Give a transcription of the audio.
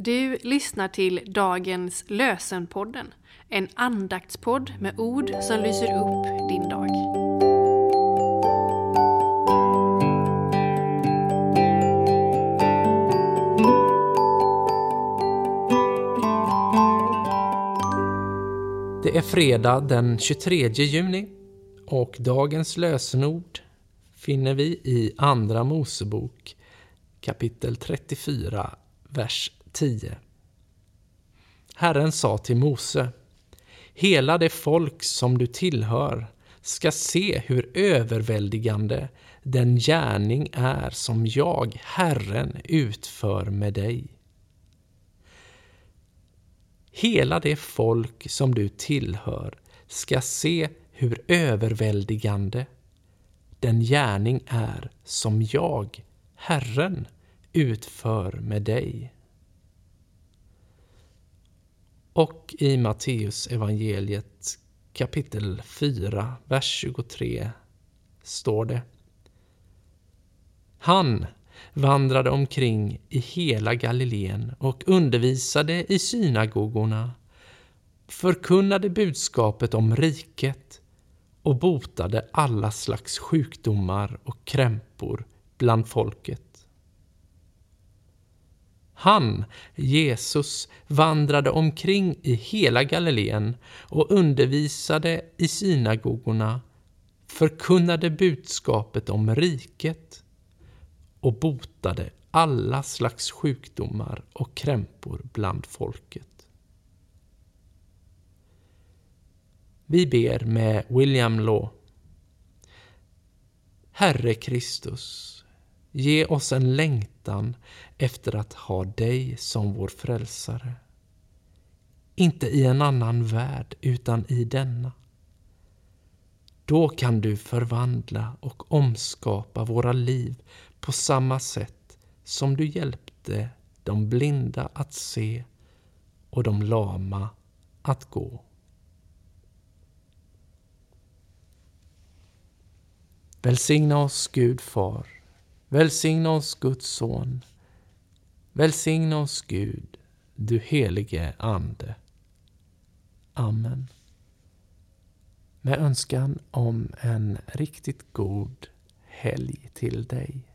Du lyssnar till Dagens Lösenpodden, en andaktspodd med ord som lyser upp din dag. Det är fredag den 23 juni och dagens lösenord finner vi i Andra Mosebok kapitel 34, vers 10. Herren sa till Mose: hela det folk som du tillhör ska se hur överväldigande den gärning är som jag, Herren, utför med dig. Hela det folk som du tillhör ska se hur överväldigande den gärning är som jag, Herren, utför med dig. Och i Matteus evangeliet kapitel 4, vers 23 står det: han vandrade omkring i hela Galileen och undervisade i synagogorna, förkunnade budskapet om riket och botade alla slags sjukdomar och krämpor bland folket. Han, Jesus, vandrade omkring i hela Galileen och undervisade i synagogorna, förkunnade budskapet om riket och botade alla slags sjukdomar och krämpor bland folket. Vi ber med William Law. Herre Kristus, ge oss en längtan efter att ha dig som vår frälsare. Inte i en annan värld utan i denna. Då kan du förvandla och omskapa våra liv på samma sätt som du hjälpte de blinda att se och de lama att gå. Välsigna oss Gud Far. Välsigna oss Guds son, välsigna oss Gud, du helige ande. Amen. Med önskan om en riktigt god helg till dig.